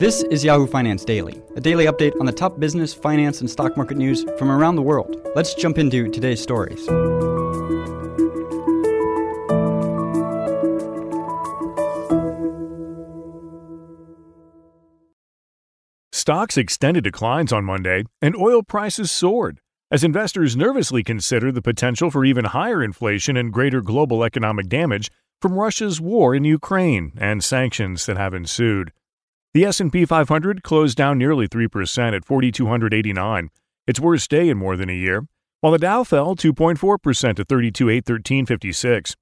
This is Yahoo Finance Daily, a daily update on the top business, finance, and stock market news from around the world. Let's jump into today's stories. Stocks extended declines on Monday, and oil prices soared as investors nervously consider the potential for even higher inflation and greater global economic damage from Russia's war in Ukraine and sanctions that have ensued. The S&P 500 closed down nearly 3% at 4,289, its worst day in more than a year, while the Dow fell 2.4% to 32,813.56.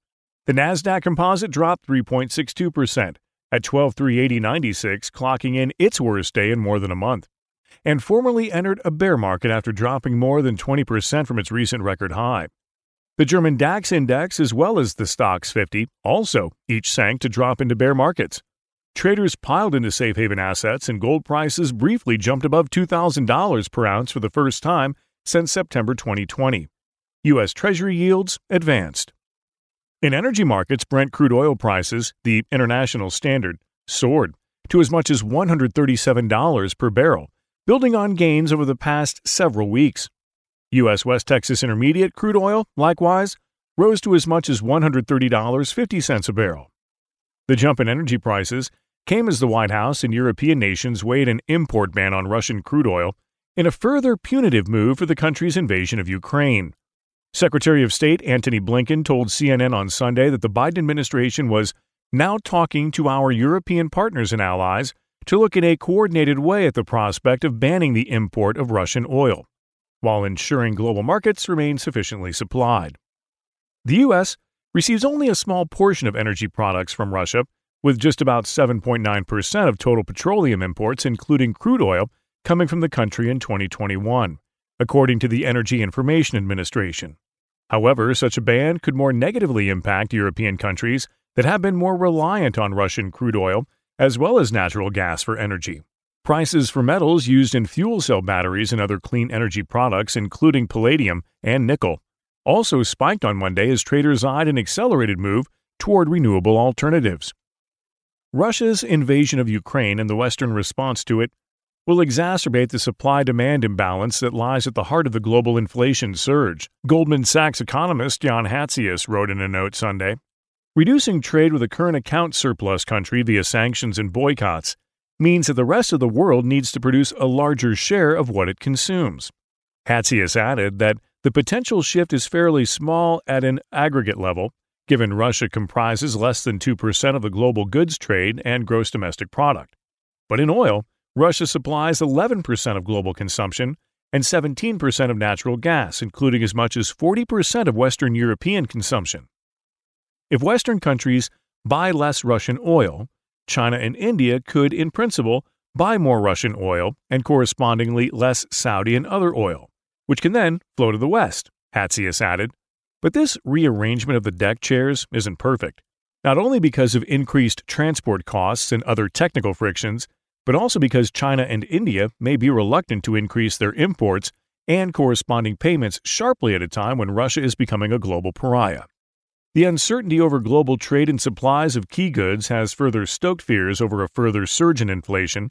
The Nasdaq Composite dropped 3.62%. at 12,380.96, clocking in its worst day in more than a month, and formally entered a bear market after dropping more than 20% from its recent record high. The German DAX index, as well as the Stoxx 50, also each sank to drop into bear markets. Traders piled into safe haven assets, and gold prices briefly jumped above $2,000 per ounce for the first time since September 2020. U.S. Treasury yields advanced. In energy markets, Brent crude oil prices, the international standard, soared to as much as $137 per barrel, building on gains over the past several weeks. U.S. West Texas Intermediate crude oil, likewise, rose to as much as $130.50 a barrel. The jump in energy prices came as the White House and European nations weighed an import ban on Russian crude oil in a further punitive move for the country's invasion of Ukraine. Secretary of State Antony Blinken told CNN on Sunday that the Biden administration was now talking to our European partners and allies to look in a coordinated way at the prospect of banning the import of Russian oil, while ensuring global markets remain sufficiently supplied. The U.S. receives only a small portion of energy products from Russia, with just about 7.9% of total petroleum imports, including crude oil, coming from the country in 2021, according to the Energy Information Administration. However, such a ban could more negatively impact European countries that have been more reliant on Russian crude oil as well as natural gas for energy. Prices for metals used in fuel cell batteries and other clean energy products, including palladium and nickel, also spiked on Monday as traders eyed an accelerated move toward renewable alternatives. Russia's invasion of Ukraine and the Western response to it will exacerbate the supply-demand imbalance that lies at the heart of the global inflation surge, Goldman Sachs economist Jan Hatzius wrote in a note Sunday. Reducing trade with a current account surplus country via sanctions and boycotts means that the rest of the world needs to produce a larger share of what it consumes. Hatzius added that the potential shift is fairly small at an aggregate level, given Russia comprises less than 2% of the global goods trade and gross domestic product. But in oil, Russia supplies 11% of global consumption and 17% of natural gas, including as much as 40% of Western European consumption. If Western countries buy less Russian oil, China and India could, in principle, buy more Russian oil and correspondingly less Saudi and other oil, which can then flow to the West, Hatzius added. But this rearrangement of the deck chairs isn't perfect, not only because of increased transport costs and other technical frictions, but also because China and India may be reluctant to increase their imports and corresponding payments sharply at a time when Russia is becoming a global pariah. The uncertainty over global trade and supplies of key goods has further stoked fears over a further surge in inflation.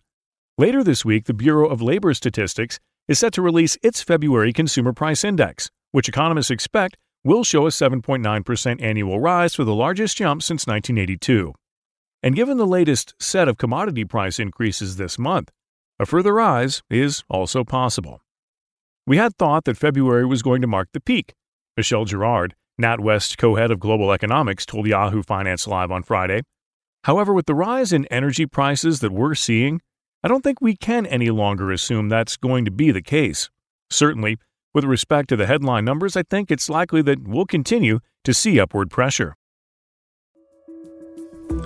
Later this week, the Bureau of Labor Statistics is set to release its February Consumer Price Index, which economists expect will show a 7.9% annual rise for the largest jump since 1982. And given the latest set of commodity price increases this month, a further rise is also possible. We had thought that February was going to mark the peak, Michelle Girard, Nat West, co-head of global economics, told Yahoo Finance Live on Friday. However, with the rise in energy prices that we're seeing, I don't think we can any longer assume that's going to be the case. Certainly, with respect to the headline numbers, I think it's likely that we'll continue to see upward pressure.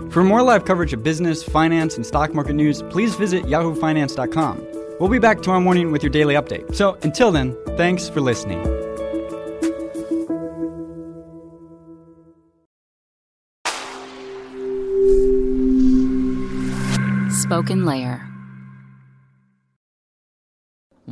For more live coverage of business, finance, and stock market news, please visit yahoofinance.com. We'll be back tomorrow morning with your daily update. So until then, thanks for listening. Spoken Layer.